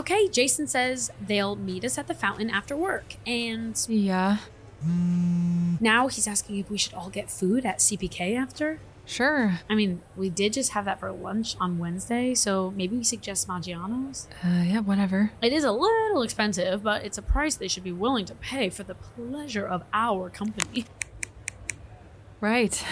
Okay, Jason says they'll meet us at the fountain after work. And yeah. Now he's asking if we should all get food at CPK after. Sure. I mean, we did just have that for lunch on Wednesday, so maybe we suggest Maggiano's. Yeah, whatever. It is a little expensive, but it's a price they should be willing to pay for the pleasure of our company. Right.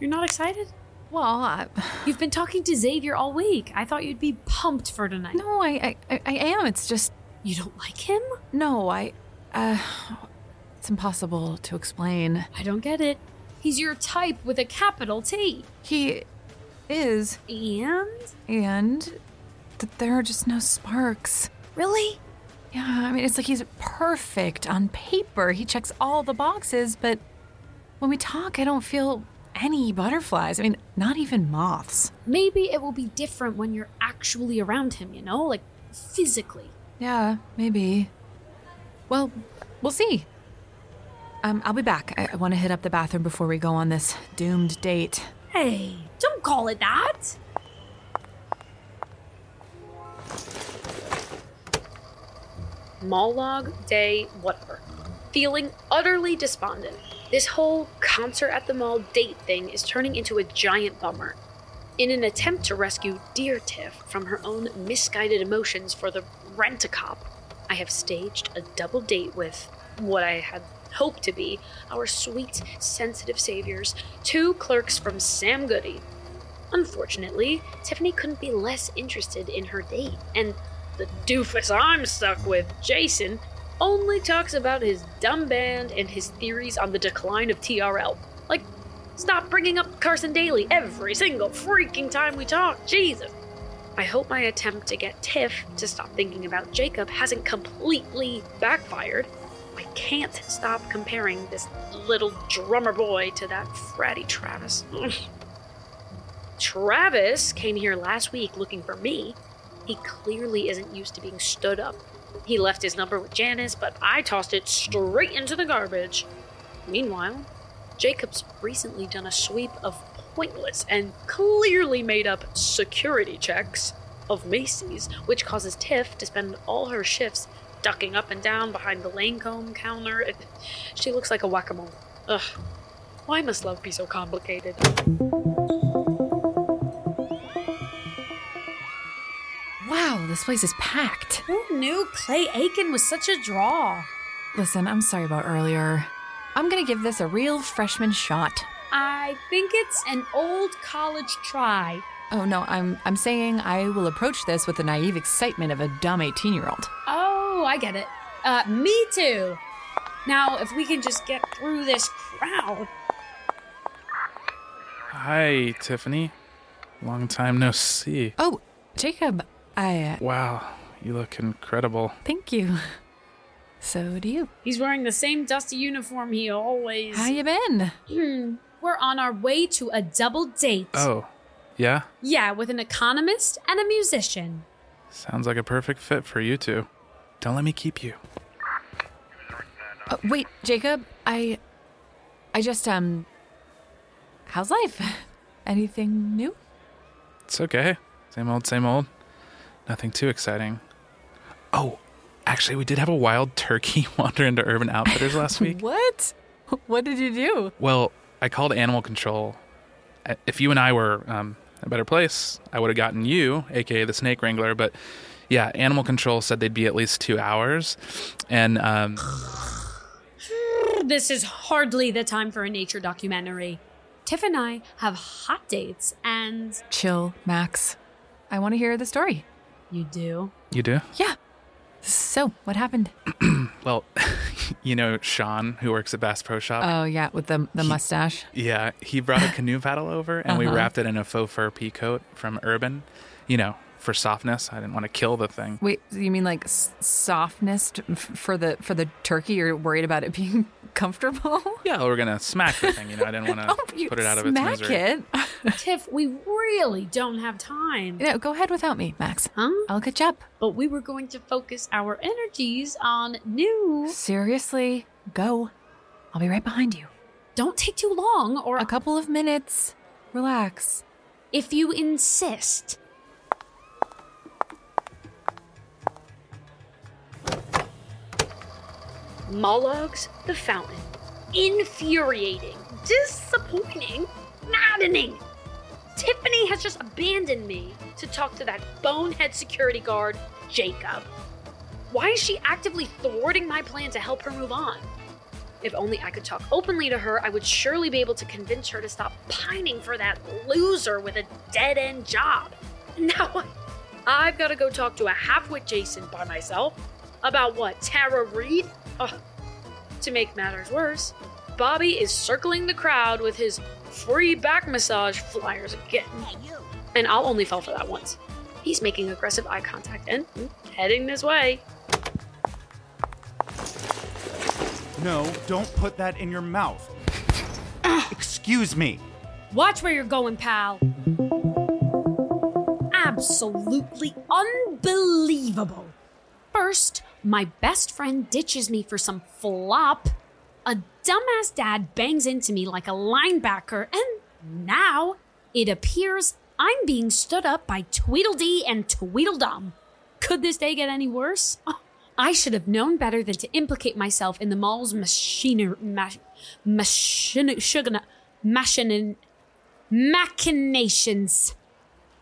You're not excited? Well, You've been talking to Xavier all week. I thought you'd be pumped for tonight. No, I am. It's just... You don't like him? No, It's impossible to explain. I don't get it. He's your type with a capital T. He is. And there are just no sparks. Really? Yeah, I mean, it's like he's perfect on paper. He checks all the boxes, but when we talk, I don't feel any butterflies. I mean, not even moths. Maybe it will be different when you're actually around him, you know? Like, physically. Yeah, maybe. Well, we'll see. I'll be back. I want to hit up the bathroom before we go on this doomed date. Hey, don't call it that. Mall log, day, whatever. Feeling utterly despondent. This whole concert at the mall date thing is turning into a giant bummer. In an attempt to rescue dear Tiff from her own misguided emotions for the rent-a-cop, I have staged a double date with what I had hope to be our sweet, sensitive saviors, two clerks from Sam Goody. Unfortunately, Tiffany couldn't be less interested in her date, and the doofus I'm stuck with, Jason, only talks about his dumb band and his theories on the decline of TRL. Like, stop bringing up Carson Daly every single freaking time we talk, Jesus. I hope my attempt to get Tiff to stop thinking about Jacob hasn't completely backfired. I can't stop comparing this little drummer boy to that fratty Travis. Travis came here last week looking for me. He clearly isn't used to being stood up. He left his number with Janice, but I tossed it straight into the garbage. Meanwhile, Jacob's recently done a sweep of pointless and clearly made up security checks of Macy's, which causes Tiff to spend all her shifts ducking up and down behind the Lancome counter. She looks like a whack-a-mole. Ugh. Why must love be so complicated? Wow, this place is packed. Who knew Clay Aiken was such a draw? Listen, I'm sorry about earlier. I'm gonna give this a real freshman shot. I think it's an old college try. Oh no, I'm saying I will approach this with the naive excitement of a dumb 18-year-old. Oh, I get it. Me too. Now, if we can just get through this crowd. Hi, Tiffany. Long time no see. Oh, Jacob, Wow, you look incredible. Thank you. So do you. He's wearing the same dusty uniform he always... How you been? We're on our way to a double date. Oh, yeah? Yeah, with an economist and a musician. Sounds like a perfect fit for you two. Don't let me keep you. Wait, Jacob, I just, how's life? Anything new? It's okay. Same old. Nothing too exciting. Oh, actually, we did have a wild turkey wander into Urban Outfitters last week. What? What did you do? Well, I called animal control. If you and I were, a better place, I would have gotten you, aka the snake wrangler, but yeah, animal control said they'd be at least 2 hours, and this is hardly the time for a nature documentary. Tiff and I have hot dates and... Chill, Max. I want to hear the story. You do? You do? Yeah. So, what happened? Well, you know Sean, who works at Bass Pro Shop? Oh, yeah, with the mustache. Yeah, he brought a canoe paddle over, and we wrapped it in a faux fur peacoat from Urban, you know, for softness. I didn't want to kill the thing. Wait, you mean like softness for the turkey? You're worried about it being comfortable? Yeah, we're going to smack the thing, you know. I didn't want to put it out of its misery. Smack it? Tiff, we really don't have time. No, go ahead without me, Max. Huh? I'll catch up. But we were going to focus our energies on new... Seriously, go. I'll be right behind you. Don't take too long or... A couple of minutes. Relax. If you insist... Mologs the Fountain. Infuriating, disappointing, maddening. Tiffany has just abandoned me to talk to that bonehead security guard, Jacob. Why is she actively thwarting my plan to help her move on? If only I could talk openly to her, I would surely be able to convince her to stop pining for that loser with a dead-end job. Now I've got to go talk to a half-wit Jason by myself about what, Tara Reid? Ugh. To make matters worse, Bobby is circling the crowd with his free back massage flyers again. And I'll only fall for that once. He's making aggressive eye contact and heading this way. No, don't put that in your mouth. Excuse me. Watch where you're going, pal. Absolutely unbelievable. First, my best friend ditches me for some flop. A dumbass dad bangs into me like a linebacker, and now it appears I'm being stood up by Tweedledee and Tweedledum. Could this day get any worse? Oh, I should have known better than to implicate myself in the mall's machinations.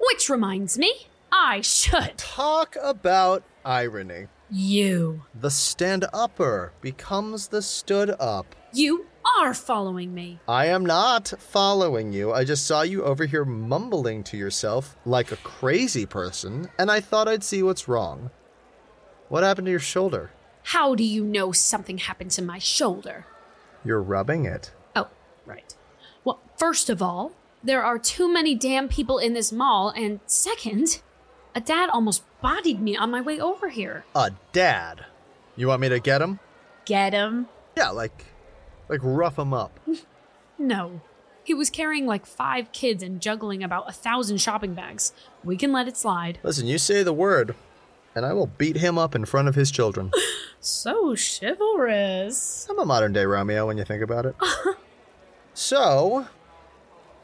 Which reminds me, I should talk about irony. You. The stand-upper becomes the stood-up. You are following me. I am not following you. I just saw you over here mumbling to yourself like a crazy person, and I thought I'd see what's wrong. What happened to your shoulder? How do you know something happened to my shoulder? You're rubbing it. Oh, right. Well, first of all, there are too many damn people in this mall, and second, a dad almost bodied me on my way over here. A dad? You want me to get him? Get him? Yeah, like rough him up. No. He was carrying like 5 kids and juggling about 1,000 shopping bags. We can let it slide. Listen, you say the word, and I will beat him up in front of his children. So chivalrous. I'm a modern-day Romeo when you think about it. So,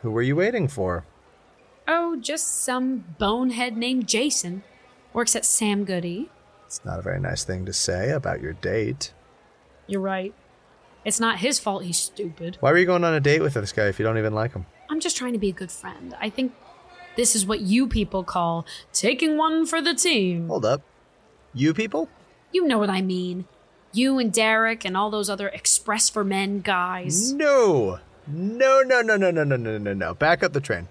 who were you waiting for? Oh, just some bonehead named Jason. Works at Sam Goody. It's not a very nice thing to say about your date. You're right. It's not his fault he's stupid. Why were you going on a date with this guy if you don't even like him? I'm just trying to be a good friend. I think this is what you people call taking one for the team. Hold up. You people? You know what I mean. You and Derek and all those other Express for Men guys. No. Back up the train.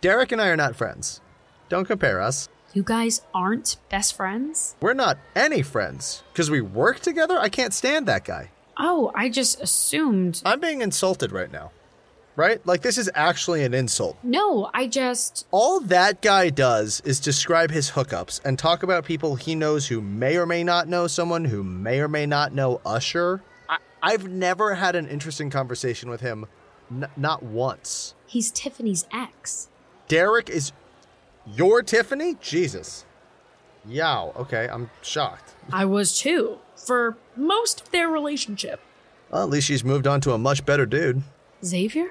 Derek and I are not friends. Don't compare us. You guys aren't best friends? We're not any friends. Because we work together? I can't stand that guy. Oh, I just assumed. I'm being insulted right now. Right? Like, this is actually an insult. No, I just... All that guy does is describe his hookups and talk about people he knows who may or may not know someone who may or may not know Usher. I've never had an interesting conversation with him. Not once. He's Tiffany's ex. Derek is your Tiffany? Jesus. Yow. Okay, I'm shocked. I was too, for most of their relationship. Well, at least she's moved on to a much better dude. Xavier?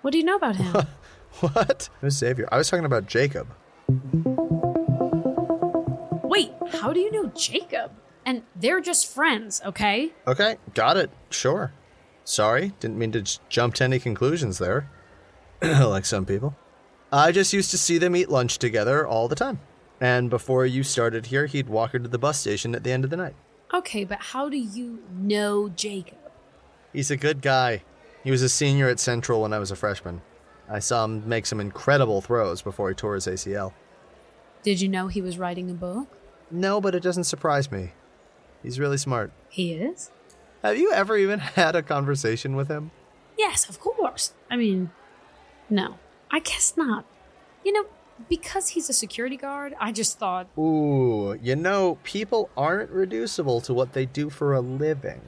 What do you know about him? What? Who's Xavier? I was talking about Jacob. Wait, how do you know Jacob? And they're just friends, okay? Okay, got it. Sure. Sorry, didn't mean to jump to any conclusions there. Like some people. I just used to see them eat lunch together all the time. And before you started here, he'd walk her to the bus station at the end of the night. Okay, but how do you know Jacob? He's a good guy. He was a senior at Central when I was a freshman. I saw him make some incredible throws before he tore his ACL. Did you know he was writing a book? No, but it doesn't surprise me. He's really smart. He is? Have you ever even had a conversation with him? Yes, of course. I mean, no. I guess not. You know, because he's a security guard, I just thought... Ooh, you know, people aren't reducible to what they do for a living.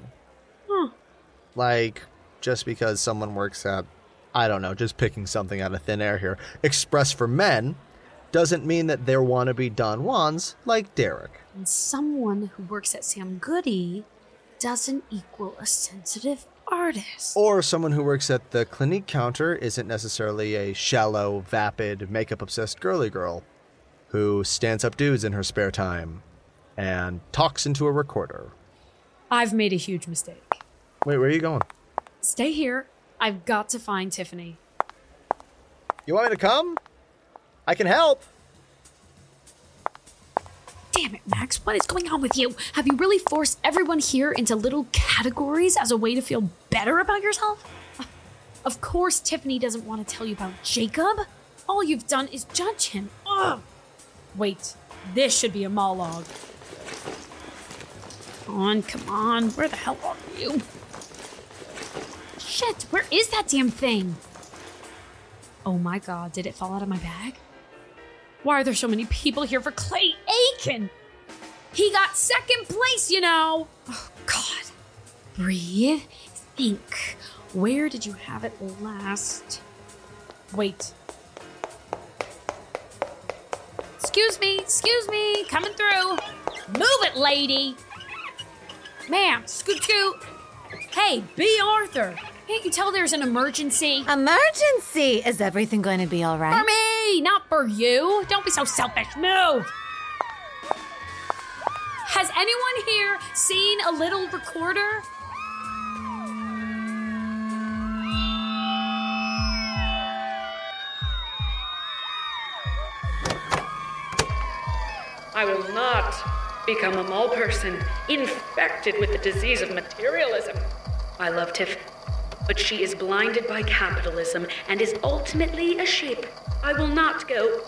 Huh. Like, just because someone works at, I don't know, just picking something out of thin air here, Express for Men, doesn't mean that they're wannabe Don Juans like Derek. And someone who works at Sam Goody doesn't equal a sensitive artist. Or someone who works at the Clinique counter isn't necessarily a shallow, vapid, makeup-obsessed girly girl who stands up dudes in her spare time and talks into a recorder. I've made a huge mistake. Wait, where are you going? Stay here. I've got to find Tiffany. You want me to come? I can help. Damn it, Max. What is going on with you? Have you really forced everyone here into little categories as a way to feel better about yourself? Of course Tiffany doesn't want to tell you about Jacob. All you've done is judge him. Ugh. Wait, this should be a monologue. Come on. Where the hell are you? Shit, where is that damn thing? Oh my God, did it fall out of my bag? Why are there so many people here for Clay Aiken? He got second place, you know. Oh God. Breathe. Think. Where did you have it last? Wait. Excuse me. Coming through. Move it, lady. Ma'am, scoot. Hey, B. Arthur. Can't you tell there's an emergency? Emergency? Is everything going to be all right? For me, not for you. Don't be so selfish. Move. Has anyone here seen a little recorder? I will not become a mall person infected with the disease of materialism. I love Tiff, but she is blinded by capitalism and is ultimately a sheep. I will not go.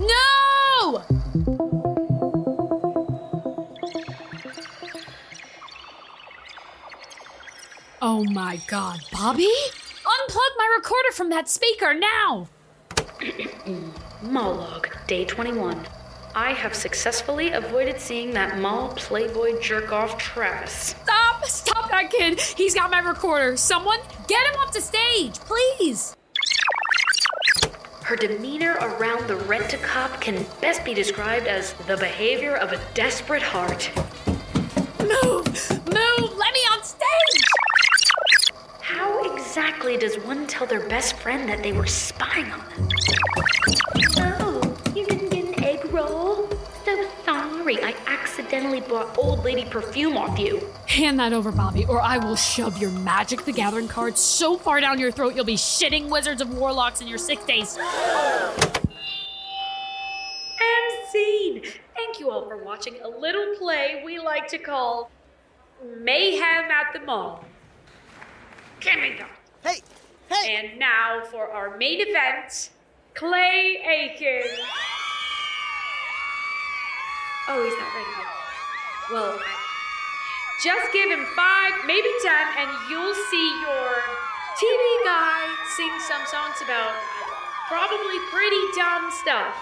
No! Oh my God, Bobby? Unplug my recorder from that speaker now! Monologue, day 21. I have successfully avoided seeing that mall playboy jerk-off Travis. Stop that kid. He's got my recorder. Someone get him off the stage, please. Her demeanor around the rent-a-cop can best be described as the behavior of a desperate heart. Move, let me on stage. How exactly does one tell their best friend that they were spying on them? Oh, you didn't get an egg roll? So sorry, I accidentally bought old lady perfume off you. Hand that over, Bobby, or I will shove your Magic the Gathering card so far down your throat you'll be shitting Wizards of Warlocks in your 6 days. And scene! Thank you all for watching a little play we like to call Mayhem at the Mall. Hey! And now for our main event... Clay Aiken. Oh, he's not ready yet. Well, just give him 5, maybe 10, and you'll see your TV guy sing some songs about probably pretty dumb stuff.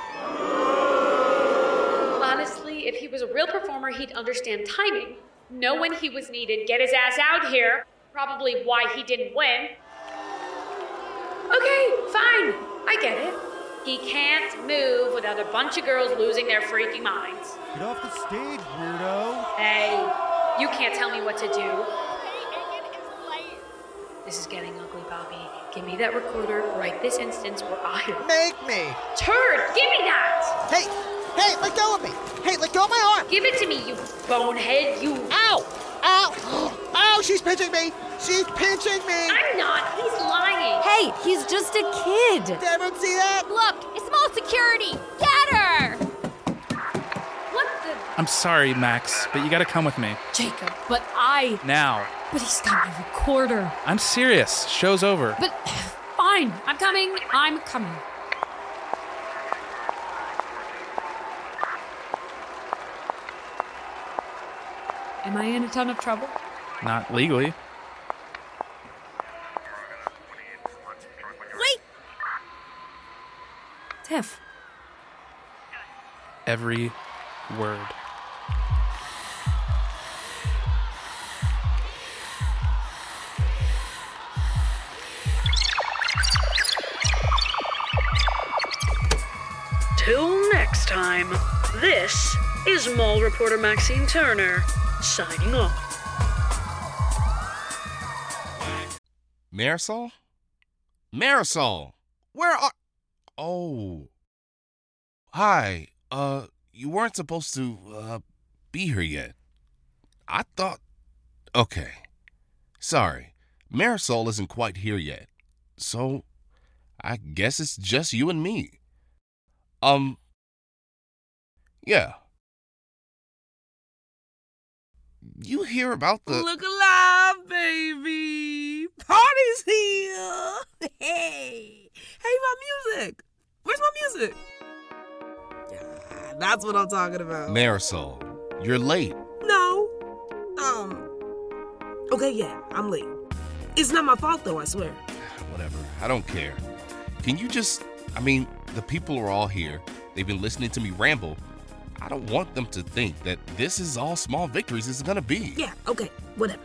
Honestly, if he was a real performer, he'd understand timing. Know when he was needed, get his ass out here. Probably why he didn't win. Okay, fine. I get it. He can't move without a bunch of girls losing their freaking minds. Get off the stage, weirdo. Hey, you can't tell me what to do. This is getting ugly, Bobby. Give me that recorder right this instant or I'll... Make me! Turd, give me that! Hey, let go of me! Hey, let go of my arm! Give it to me, you bonehead, you... Ow, she's pinching me! She's pinching me! I'm not. He's lying. Hey, he's just a kid. Did everyone see that? Look, it's mall security. Get her! What the... I'm sorry, Max, but you gotta come with me. Jacob, but I... Now. But he's got my recorder. I'm serious. Show's over. But fine. I'm coming. Am I in a ton of trouble? Not legally. Tiff. Every word. Till next time, this is Mall Reporter Maxine Turner, signing off. Marisol, where are... Oh, hi, you weren't supposed to, be here yet. I thought... Okay. Sorry. Marisol isn't quite here yet. So, I guess it's just you and me. Yeah. You hear about the... Look alive, baby! Party's here! Hey! Hey, my music! Where's my music? That's what I'm talking about. Marisol, you're late. No. Okay, yeah, I'm late. It's not my fault, though, I swear. Whatever. I don't care. Can you just... I mean, the people are all here. They've been listening to me ramble. I don't want them to think that this is all Small Victories is gonna be. Yeah, okay, whatever.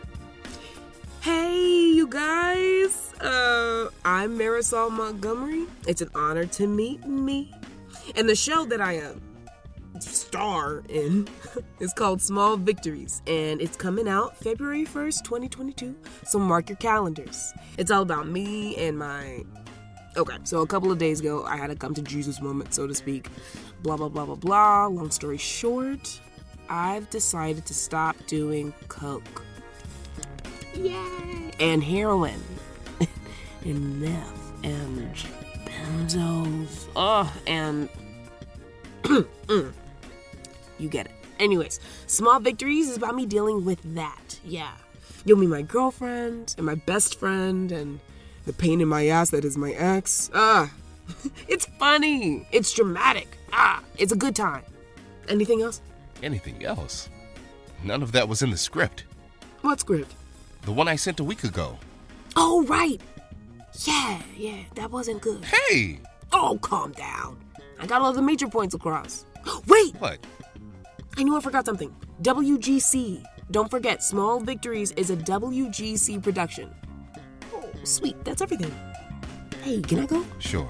Hey, you guys. I'm Marisol Montgomery. It's an honor to meet me. And the show that I am star in is called Small Victories, and it's coming out February 1st, 2022, so mark your calendars. It's all about me and my... Okay, so a couple of days ago, I had a come to Jesus moment, so to speak. Blah, blah, blah, blah, blah. Long story short, I've decided to stop doing coke. Yay! And heroin. And meth. And benzos. And... You get it. Anyways, Small Victories is about me dealing with that. Yeah. You'll meet my girlfriend and my best friend and the pain in my ass that is my ex. It's funny. It's dramatic. It's a good time. Anything else? Anything else? None of that was in the script. What script? The one I sent a week ago. Oh, right. Yeah, that wasn't good. Hey! Oh, calm down. I got all the major points across. Wait! What? I knew I forgot something. WGC. Don't forget, Small Victories is a WGC production. Oh, sweet. That's everything. Hey, can I go? Sure.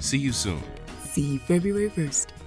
See you soon. See you February 1st.